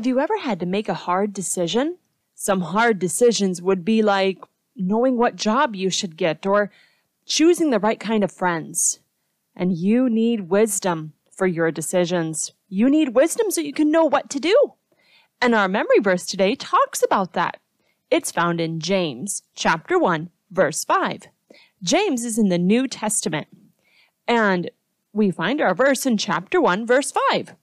Have you ever had to make a hard decision? Some hard decisions would be like knowing what job you should get or choosing the right kind of friends. And you need wisdom for your decisions. You need wisdom so you can know what to do. And our memory verse today talks about that. It's found in James chapter 1, verse 5. James is in the New Testament. And we find our verse in chapter 1, verse 5.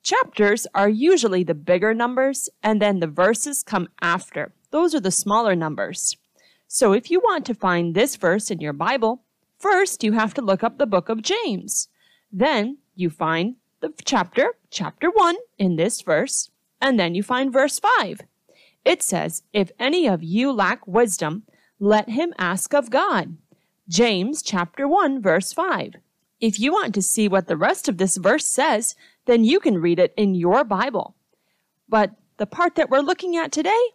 Chapters are usually the bigger numbers, and then the verses come after. Those are the smaller numbers. So if you want to find this verse in your Bible, first you have to look up the book of James. Then you find the chapter 1, in this verse, and then you find verse 5. It says, "If any of you lack wisdom, let him ask of God." James chapter 1, verse 5. If you want to see what the rest of this verse says, then you can read it in your Bible. But the part that we're looking at today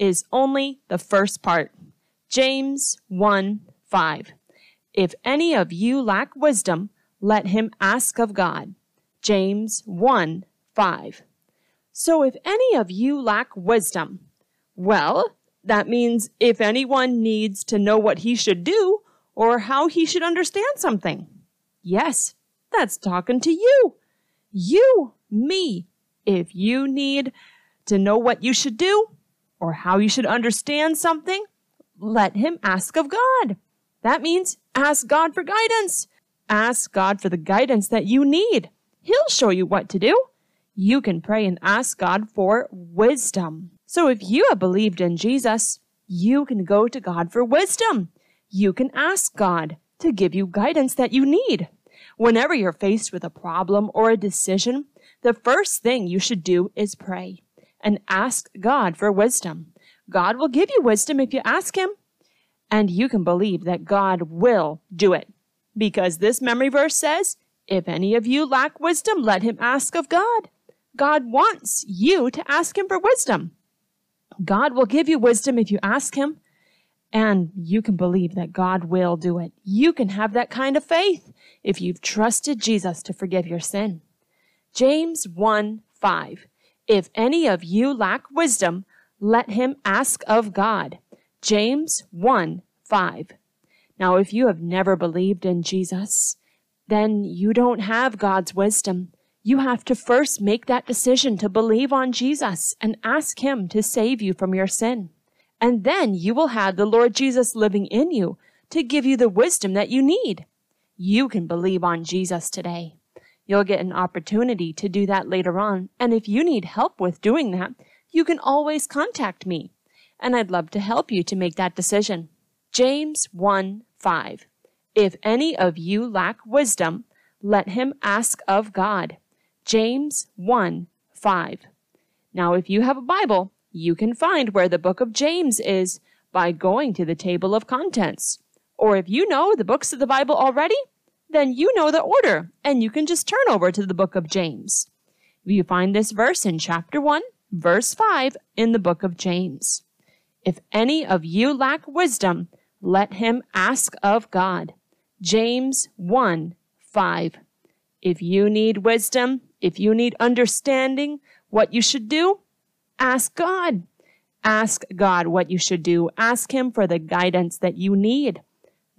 is only the first part. James 1, 5. "If any of you lack wisdom, let him ask of God." James 1, 5. So if any of you lack wisdom, well, that means if anyone needs to know what he should do or how he should understand something. Yes, that's talking to you. You, me. If you need to know what you should do or how you should understand something, let him ask of God. That means ask God for guidance. Ask God for the guidance that you need. He'll show you what to do. You can pray and ask God for wisdom. So if you have believed in Jesus, you can go to God for wisdom. You can ask God to give you guidance that you need. Whenever you're faced with a problem or a decision, the first thing you should do is pray and ask God for wisdom. God will give you wisdom if you ask Him, and you can believe that God will do it. Because this memory verse says, "If any of you lack wisdom, let him ask of God." God wants you to ask Him for wisdom. God will give you wisdom if you ask Him, and you can believe that God will do it. You can have that kind of faith if you've trusted Jesus to forgive your sin. James 1, 5. "If any of you lack wisdom, let him ask of God." James 1, 5. Now, if you have never believed in Jesus, then you don't have God's wisdom. You have to first make that decision to believe on Jesus and ask Him to save you from your sin. And then you will have the Lord Jesus living in you to give you the wisdom that you need. You can believe on Jesus today. You'll get an opportunity to do that later on. And if you need help with doing that, you can always contact me. And I'd love to help you to make that decision. James 1, 5. "If any of you lack wisdom, let him ask of God." James 1, 5. Now, if you have a Bible, you can find where the book of James is by going to the table of contents. Or if you know the books of the Bible already, then you know the order, and you can just turn over to the book of James. You find this verse in chapter 1, verse 5 in the book of James. "If any of you lack wisdom, let him ask of God." James 1, 5. If you need wisdom, if you need understanding what you should do, ask God. Ask God what you should do. Ask Him for the guidance that you need.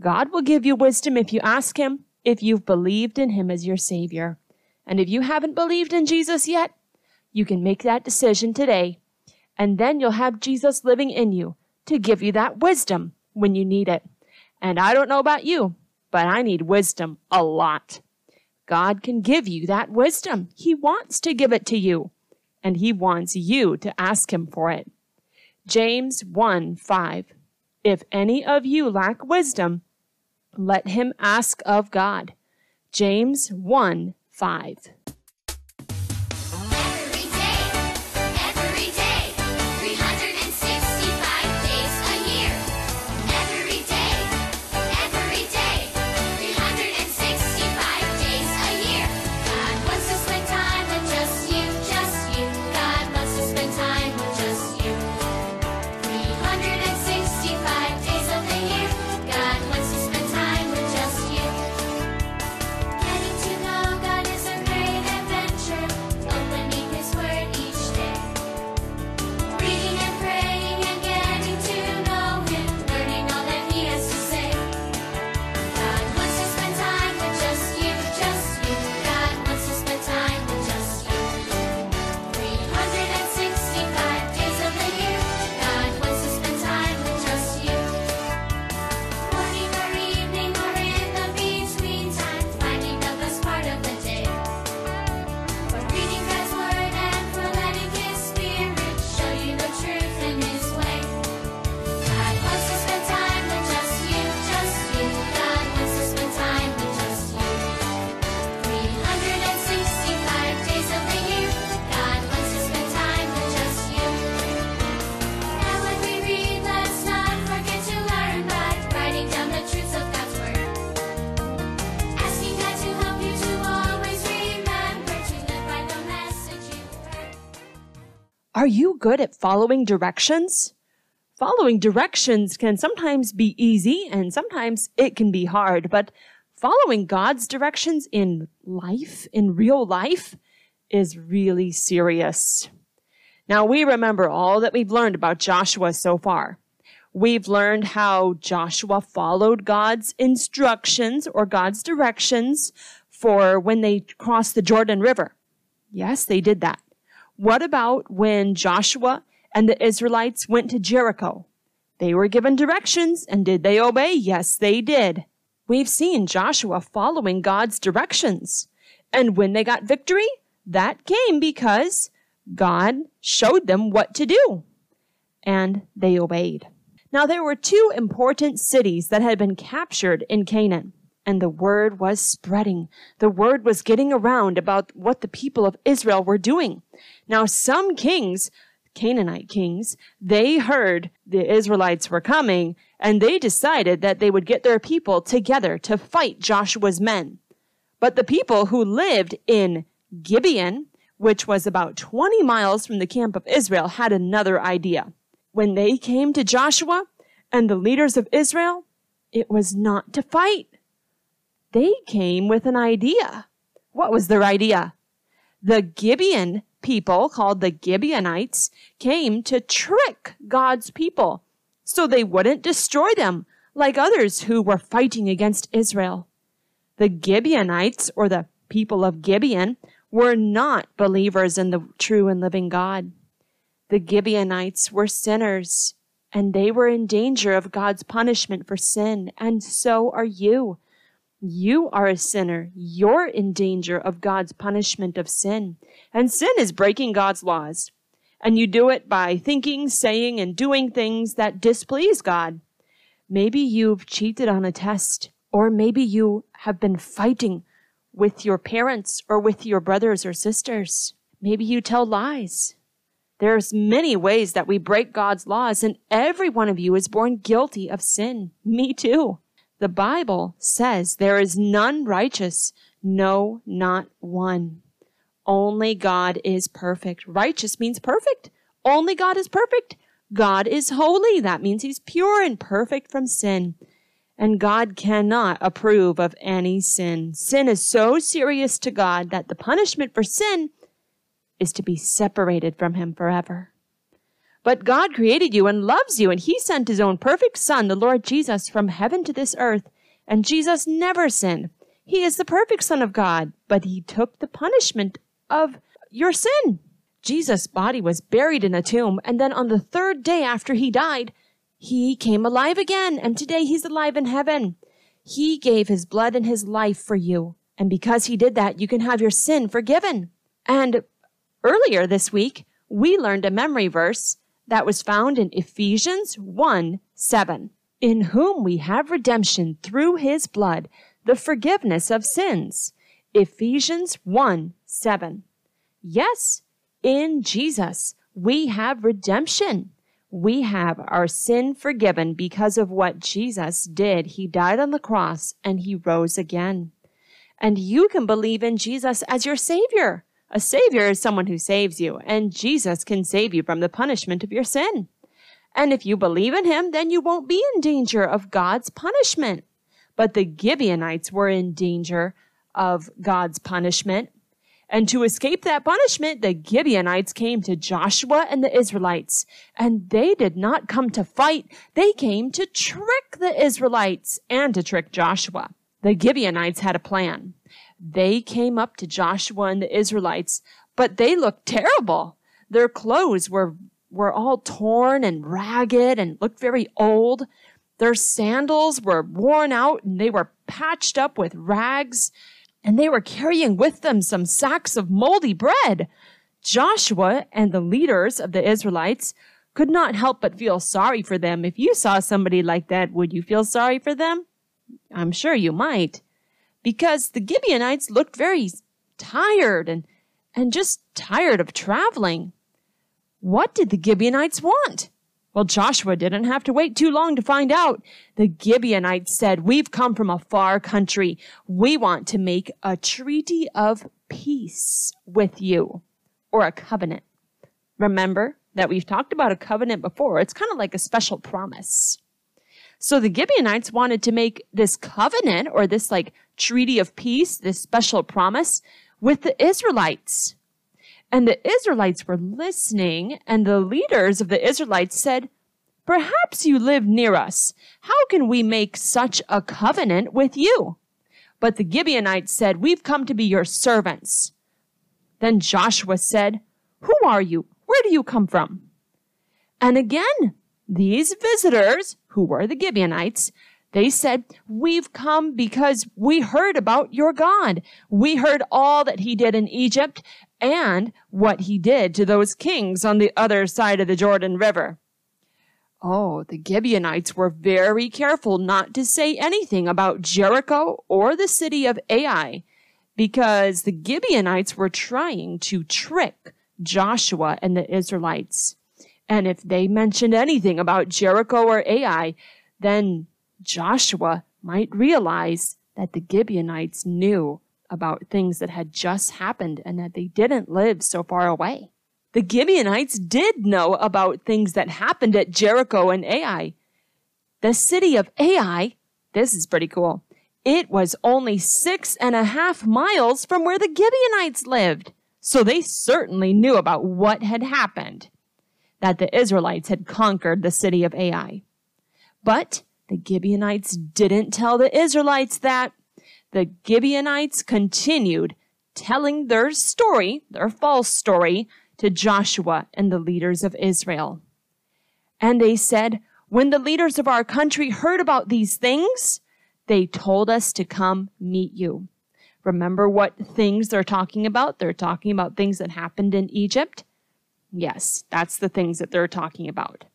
God will give you wisdom if you ask Him, if you've believed in Him as your Savior. And if you haven't believed in Jesus yet, you can make that decision today. And then you'll have Jesus living in you to give you that wisdom when you need it. And I don't know about you, but I need wisdom a lot. God can give you that wisdom. He wants to give it to you. And He wants you to ask Him for it. James 1, 5. "If any of you lack wisdom, let him ask of God." James 1, 5. Every day, 365 days a year. Every day, 365 days a year. God wants to spend time with just you, just you. God wants to spend time with just you. 365 days of the year. God wants to spend time with just you. Getting to know God is a great Are you good at following directions? Following directions can sometimes be easy and sometimes it can be hard, but following God's directions in life, in real life, is really serious. Now, we remember all that we've learned about Joshua so far. We've learned how Joshua followed God's instructions or God's directions for when they crossed the Jordan River. Yes, they did that. What about when Joshua and the Israelites went to Jericho? They were given directions, and did they obey? Yes, they did. We've seen Joshua following God's directions. And when they got victory, that came because God showed them what to do, and they obeyed. Now, there were two important cities that had been captured in Canaan, and the word was spreading. The word was getting around about what the people of Israel were doing. Now, some kings, Canaanite kings, they heard the Israelites were coming, and they decided that they would get their people together to fight Joshua's men. But the people who lived in Gibeon, which was about 20 miles from the camp of Israel, had another idea. When they came to Joshua and the leaders of Israel, it was not to fight. They came with an idea. What was their idea? The Gibeon people, called the Gibeonites, came to trick God's people so they wouldn't destroy them like others who were fighting against Israel. The Gibeonites, or the people of Gibeon, were not believers in the true and living God. The Gibeonites were sinners, and they were in danger of God's punishment for sin, and so are you. You are a sinner. You're in danger of God's punishment of sin, and sin is breaking God's laws, and you do it by thinking, saying, and doing things that displease God. Maybe you've cheated on a test, or maybe you have been fighting with your parents or with your brothers or sisters. Maybe you tell lies. There's many ways that we break God's laws, and every one of you is born guilty of sin. Me too. The Bible says there is none righteous, no, not one. Only God is perfect. Righteous means perfect. Only God is perfect. God is holy. That means he's pure and perfect from sin. And God cannot approve of any sin. Sin is so serious to God that the punishment for sin is to be separated from him forever. But God created you and loves you, and he sent his own perfect son, the Lord Jesus, from heaven to this earth. And Jesus never sinned. He is the perfect son of God, but he took the punishment of your sin. Jesus' body was buried in a tomb, and then on the third day after he died, he came alive again, and today he's alive in heaven. He gave his blood and his life for you, and because he did that, you can have your sin forgiven. And earlier this week, we learned a memory verse that was found in Ephesians 1:7. In whom we have redemption through his blood, the forgiveness of sins. Ephesians 1:7. Yes, in Jesus, we have redemption. We have our sin forgiven because of what Jesus did. He died on the cross and he rose again. And you can believe in Jesus as your Savior. A Savior is someone who saves you, and Jesus can save you from the punishment of your sin. And if you believe in him, then you won't be in danger of God's punishment. But the Gibeonites were in danger of God's punishment. And to escape that punishment, the Gibeonites came to Joshua and the Israelites. And they did not come to fight. They came to trick the Israelites and to trick Joshua. The Gibeonites had a plan. They came up to Joshua and the Israelites, but they looked terrible. Their clothes were all torn and ragged and looked very old. Their sandals were worn out and they were patched up with rags. And they were carrying with them some sacks of moldy bread. Joshua and the leaders of the Israelites could not help but feel sorry for them. If you saw somebody like that, would you feel sorry for them? I'm sure you might. Because the Gibeonites looked very tired and just tired of traveling. What did the Gibeonites want? Well, Joshua didn't have to wait too long to find out. The Gibeonites said, "We've come from a far country. We want to make a treaty of peace with you," or a covenant. Remember that we've talked about a covenant before. It's kind of like a special promise. So the Gibeonites wanted to make this covenant or this like treaty of peace, this special promise with the Israelites. And the Israelites were listening, and the leaders of the Israelites said, "Perhaps you live near us. How can we make such a covenant with you?" But the Gibeonites said, "We've come to be your servants." Then Joshua said, "Who are you? Where do you come from?" And again, these visitors, who were the Gibeonites, they said, "We've come because we heard about your God. We heard all that he did in Egypt and what he did to those kings on the other side of the Jordan River." Oh, the Gibeonites were very careful not to say anything about Jericho or the city of Ai, because the Gibeonites were trying to trick Joshua and the Israelites. And if they mentioned anything about Jericho or Ai, then Joshua might realize that the Gibeonites knew about things that had just happened and that they didn't live so far away. The Gibeonites did know about things that happened at Jericho and Ai. The city of Ai, this is pretty cool, it was only 6.5 miles from where the Gibeonites lived. So they certainly knew about what had happened, that the Israelites had conquered the city of Ai. But the Gibeonites didn't tell the Israelites that. The Gibeonites continued telling their story, their false story, to Joshua and the leaders of Israel. And they said, "When the leaders of our country heard about these things, they told us to come meet you." Remember what things they're talking about? They're talking about things that happened in Egypt. Yes, that's the things that they're talking about.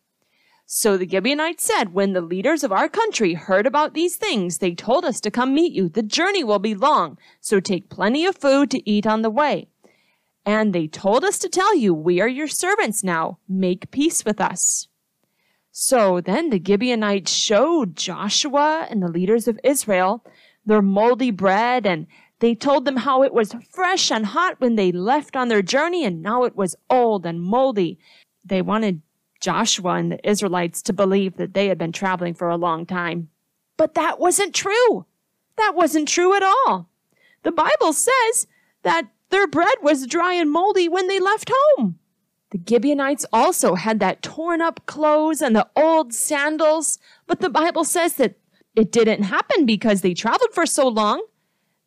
So the Gibeonites said, "When the leaders of our country heard about these things, they told us to come meet you. The journey will be long, so take plenty of food to eat on the way. And they told us to tell you, we are your servants now. Make peace with us." So then the Gibeonites showed Joshua and the leaders of Israel their moldy bread, and they told them how it was fresh and hot when they left on their journey, and now it was old and moldy. They wanted Joshua and the Israelites to believe that they had been traveling for a long time. But that wasn't true. That wasn't true at all. The Bible says that their bread was dry and moldy when they left home. The Gibeonites also had that torn up clothes and the old sandals, but the Bible says that it didn't happen because they traveled for so long.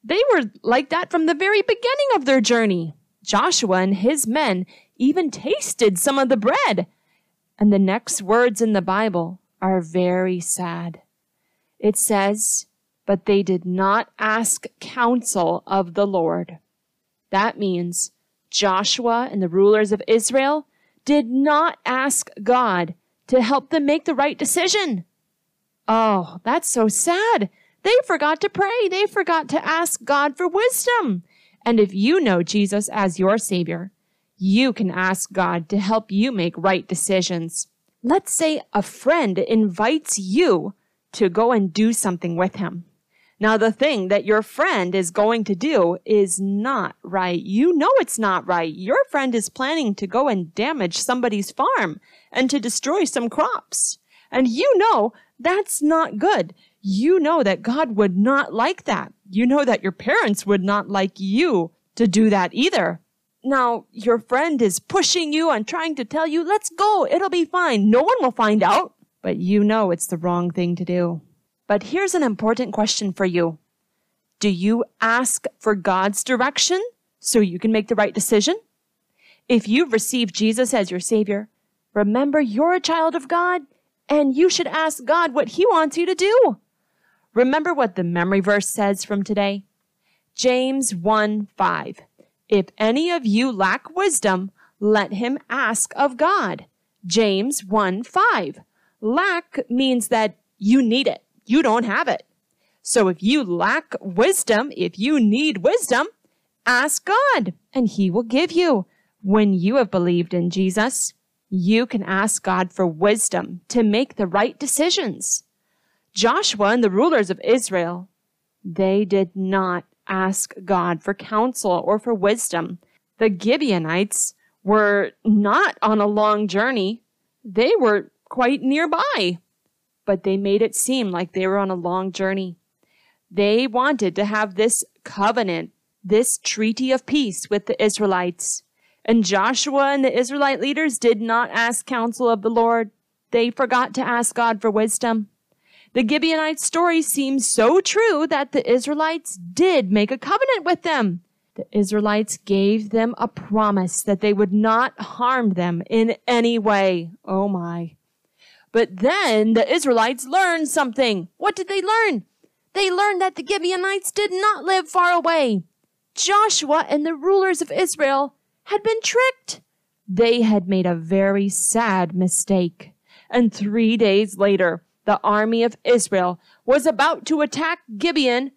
They were like that from the very beginning of their journey. Joshua and his men even tasted some of the bread. And the next words in the Bible are very sad. It says, "But they did not ask counsel of the Lord." That means Joshua and the rulers of Israel did not ask God to help them make the right decision. Oh, that's so sad. They forgot to pray. They forgot to ask God for wisdom. And if you know Jesus as your Savior, you can ask God to help you make right decisions. Let's say a friend invites you to go and do something with him. Now, the thing that your friend is going to do is not right. You know it's not right. Your friend is planning to go and damage somebody's farm and to destroy some crops. And you know that's not good. You know that God would not like that. You know that your parents would not like you to do that either. Now, your friend is pushing you and trying to tell you, "Let's go. It'll be fine. No one will find out." But you know it's the wrong thing to do. But here's an important question for you. Do you ask for God's direction so you can make the right decision? If you've received Jesus as your Savior, remember you're a child of God, and you should ask God what he wants you to do. Remember what the memory verse says from today? James 1:5. "If any of you lack wisdom, let him ask of God." James 1:5. Lack means that you need it. You don't have it. So if you lack wisdom, if you need wisdom, ask God and he will give you. When you have believed in Jesus, you can ask God for wisdom to make the right decisions. Joshua and the rulers of Israel, they did not ask God for counsel or for wisdom. The Gibeonites were not on a long journey. They were quite nearby, but they made it seem like they were on a long journey. They wanted to have this covenant, this treaty of peace with the Israelites. And Joshua and the Israelite leaders did not ask counsel of the Lord. They forgot to ask God for wisdom. The Gibeonite story seems so true that the Israelites did make a covenant with them. The Israelites gave them a promise that they would not harm them in any way. Oh my. But then the Israelites learned something. What did they learn? They learned that the Gibeonites did not live far away. Joshua and the rulers of Israel had been tricked. They had made a very sad mistake. And 3 days later, the army of Israel was about to attack Gibeon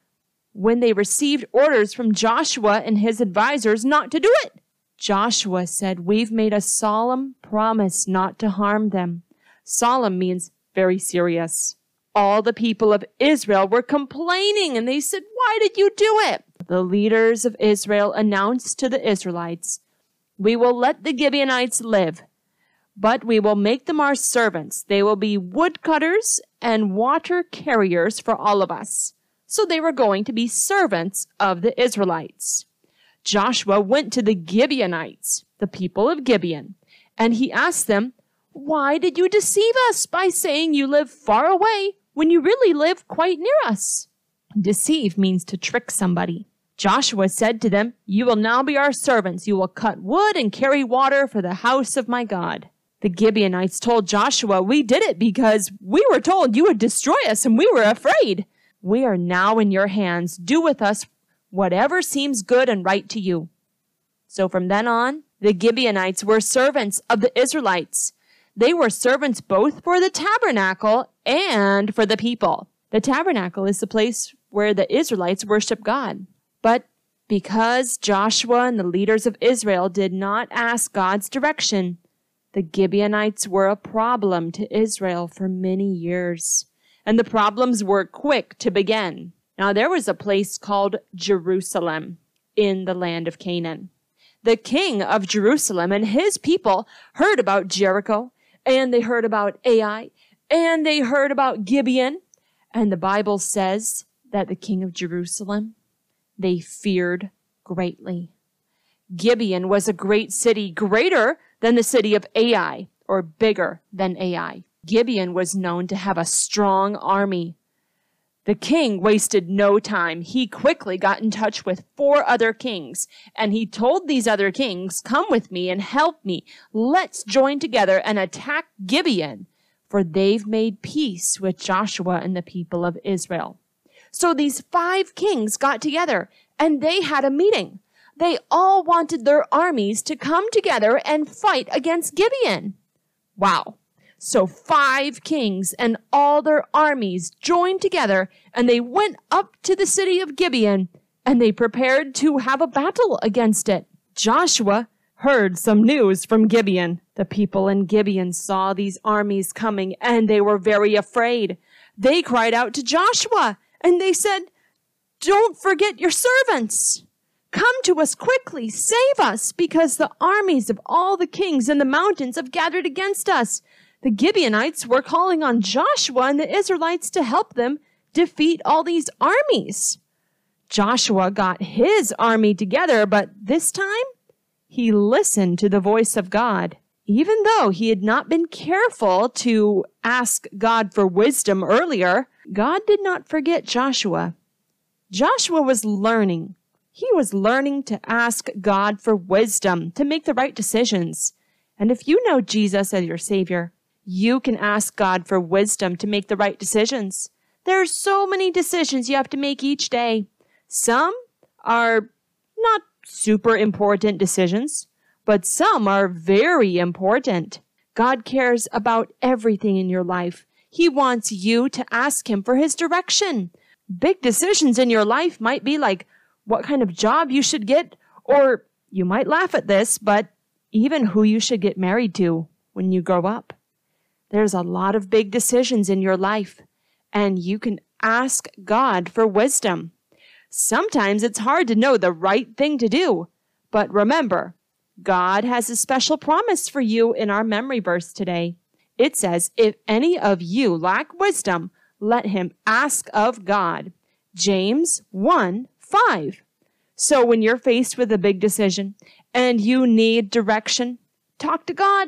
when they received orders from Joshua and his advisors not to do it. Joshua said, "We've made a solemn promise not to harm them." Solemn means very serious. All the people of Israel were complaining, and they said, "Why did you do it?" The leaders of Israel announced to the Israelites, "We will let the Gibeonites live, but we will make them our servants. They will be woodcutters and water carriers for all of us." So they were going to be servants of the Israelites. Joshua went to the Gibeonites, the people of Gibeon, and he asked them, "Why did you deceive us by saying you live far away when you really live quite near us?" Deceive means to trick somebody. Joshua said to them, "You will now be our servants. You will cut wood and carry water for the house of my God." The Gibeonites told Joshua, "We did it because we were told you would destroy us and we were afraid. We are now in your hands. Do with us whatever seems good and right to you." So from then on, the Gibeonites were servants of the Israelites. They were servants both for the tabernacle and for the people. The tabernacle is the place where the Israelites worship God. But because Joshua and the leaders of Israel did not ask God's direction, the Gibeonites were a problem to Israel for many years. And the problems were quick to begin. Now, there was a place called Jerusalem in the land of Canaan. The king of Jerusalem and his people heard about Jericho, and they heard about Ai, and they heard about Gibeon. And the Bible says that the king of Jerusalem, they feared greatly. Gibeon was a great city, greater than the city of Ai, or bigger than Ai. Gibeon was known to have a strong army. The king wasted no time. He quickly got in touch with 4 other kings, and he told these other kings, "Come with me and help me. Let's join together and attack Gibeon, for they've made peace with Joshua and the people of Israel." So these 5 kings got together, and they had a meeting. They all wanted their armies to come together and fight against Gibeon. Wow. So 5 kings and all their armies joined together, and they went up to the city of Gibeon, and they prepared to have a battle against it. Joshua heard some news from Gibeon. The people in Gibeon saw these armies coming, and they were very afraid. They cried out to Joshua, and they said, "Don't forget your servants. Come to us quickly, save us, because the armies of all the kings in the mountains have gathered against us." The Gibeonites were calling on Joshua and the Israelites to help them defeat all these armies. Joshua got his army together, but this time he listened to the voice of God. Even though he had not been careful to ask God for wisdom earlier, God did not forget Joshua. Joshua was learning. He was learning to ask God for wisdom to make the right decisions. And if you know Jesus as your Savior, you can ask God for wisdom to make the right decisions. There are so many decisions you have to make each day. Some are not super important decisions, but some are very important. God cares about everything in your life. He wants you to ask Him for His direction. Big decisions in your life might be like what kind of job you should get, or you might laugh at this, but even who you should get married to when you grow up. There's a lot of big decisions in your life, and you can ask God for wisdom. Sometimes it's hard to know the right thing to do, but remember, God has a special promise for you in our memory verse today. It says, if any of you lack wisdom, let him ask of God. James 1:5. So when you're faced with a big decision and you need direction, talk to God.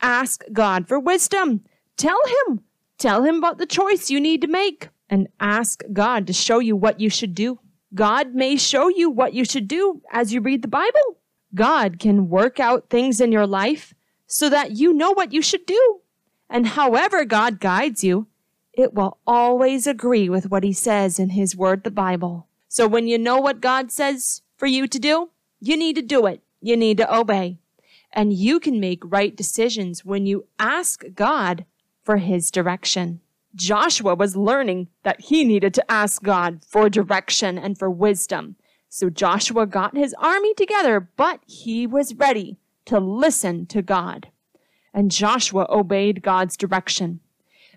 Ask God for wisdom. Tell him about the choice you need to make, and ask God to show you what you should do. God may show you what you should do as you read the Bible. God can work out things in your life so that you know what you should do. And however God guides you, it will always agree with what he says in his word, the Bible. So when you know what God says for you to do, you need to do it. You need to obey. And you can make right decisions when you ask God for his direction. Joshua was learning that he needed to ask God for direction and for wisdom. So Joshua got his army together, but he was ready to listen to God. And Joshua obeyed God's direction.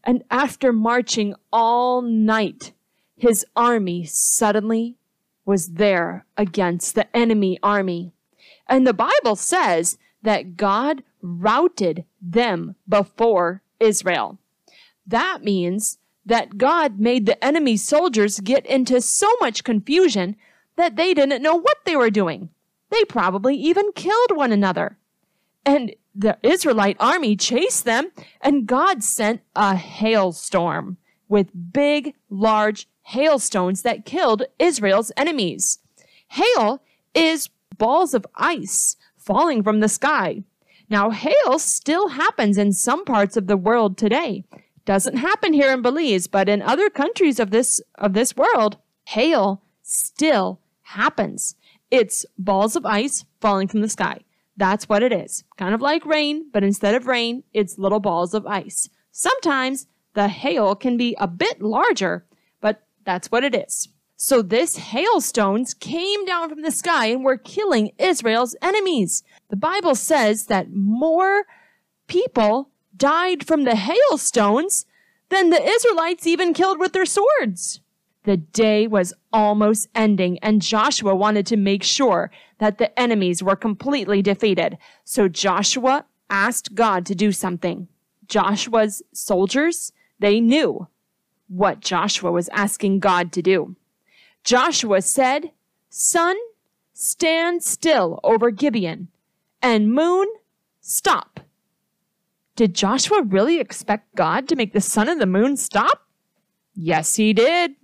And after marching all night, his army suddenly was there against the enemy army. And the Bible says that God routed them before Israel. That means that God made the enemy soldiers get into so much confusion that they didn't know what they were doing. They probably even killed one another. And the Israelite army chased them, and God sent a hailstorm with big, large hailstones that killed Israel's enemies. Hail is balls of ice falling from the sky. Now, hail still happens in some parts of the world today. Doesn't happen here in Belize, but in other countries of this world, hail still happens. It's balls of ice falling from the sky. That's what it is. Kind of like rain, but instead of rain, it's little balls of ice. Sometimes the hail can be a bit larger, but that's what it is. So this hailstones came down from the sky and were killing Israel's enemies. The Bible says that more people died from the hailstones than the Israelites even killed with their swords. The day was almost ending, and Joshua wanted to make sure that the enemies were completely defeated. So Joshua asked God to do something. Joshua's soldiers, they knew what Joshua was asking God to do. Joshua said, "Sun, stand still over Gibeon, and moon, stop." Did Joshua really expect God to make the sun and the moon stop? Yes, he did.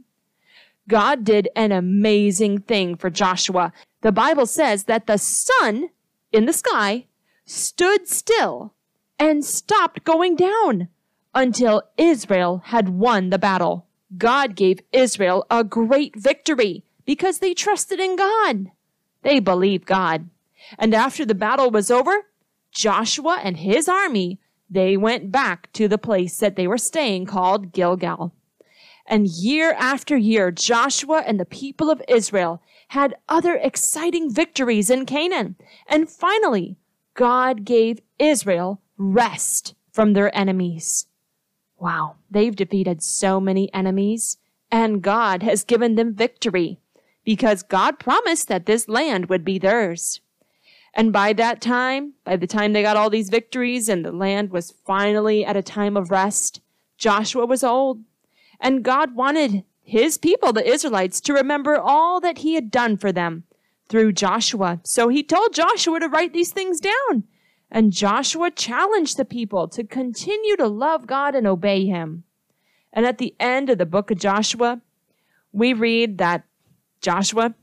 God did an amazing thing for Joshua. The Bible says that the sun in the sky stood still and stopped going down until Israel had won the battle. God gave Israel a great victory because they trusted in God. They believed God. And after the battle was over, Joshua and his army, they went back to the place that they were staying called Gilgal. And year after year, Joshua and the people of Israel had other exciting victories in Canaan. And finally, God gave Israel rest from their enemies. Wow, they've defeated so many enemies, and God has given them victory because God promised that this land would be theirs. And by the time they got all these victories and the land was finally at a time of rest, Joshua was old. And God wanted his people, the Israelites, to remember all that he had done for them through Joshua. So he told Joshua to write these things down. And Joshua challenged the people to continue to love God and obey him. And at the end of the book of Joshua, we read that Joshua,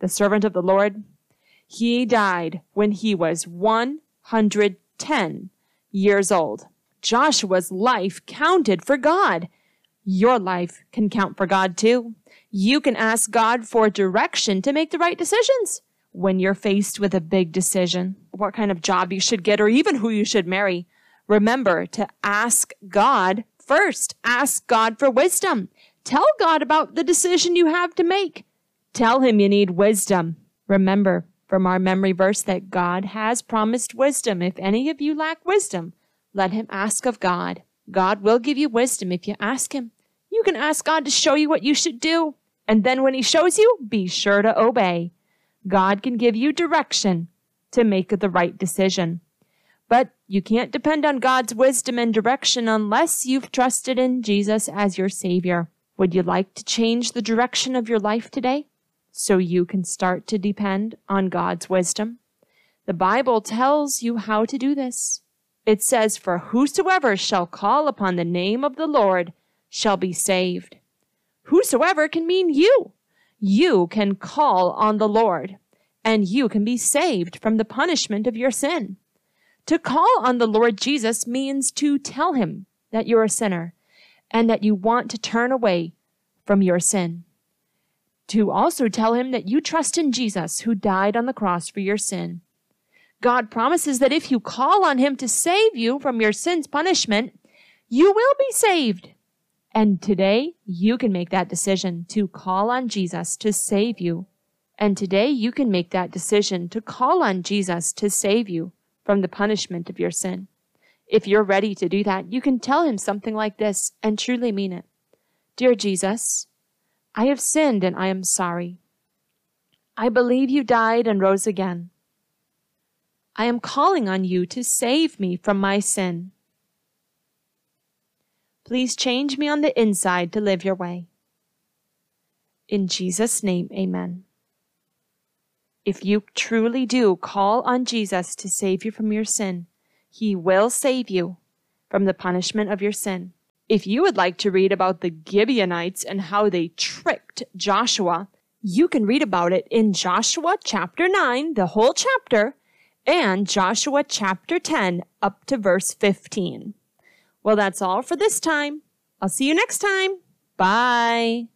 the servant of the Lord, he died when he was 110 years old. Joshua's life counted for God. Your life can count for God too. You can ask God for direction to make the right decisions. When you're faced with a big decision, what kind of job you should get or even who you should marry, remember to ask God first. Ask God for wisdom. Tell God about the decision you have to make. Tell him you need wisdom. Remember, from our memory verse, that God has promised wisdom. If any of you lack wisdom, let him ask of God. God will give you wisdom if you ask him. You can ask God to show you what you should do. And then when he shows you, be sure to obey. God can give you direction to make the right decision. But you can't depend on God's wisdom and direction unless you've trusted in Jesus as your Savior. Would you like to change the direction of your life today so you can start to depend on God's wisdom? The Bible tells you how to do this. It says, "For whosoever shall call upon the name of the Lord shall be saved." Whosoever can mean you. You can call on the Lord, and you can be saved from the punishment of your sin. To call on the Lord Jesus means to tell him that you're a sinner and that you want to turn away from your sin. To also tell him that you trust in Jesus who died on the cross for your sin. God promises that if you call on him to save you from your sin's punishment, you will be saved. And today you can make that decision to call on Jesus to save you. And today you can make that decision to call on Jesus to save you from the punishment of your sin. If you're ready to do that, you can tell him something like this and truly mean it. Dear Jesus, I have sinned and I am sorry. I believe you died and rose again. I am calling on you to save me from my sin. Please change me on the inside to live your way. In Jesus' name, amen. If you truly do call on Jesus to save you from your sin, he will save you from the punishment of your sin. If you would like to read about the Gibeonites and how they tricked Joshua, you can read about it in Joshua chapter 9, the whole chapter, and Joshua chapter 10 up to verse 15. Well, that's all for this time. I'll see you next time. Bye.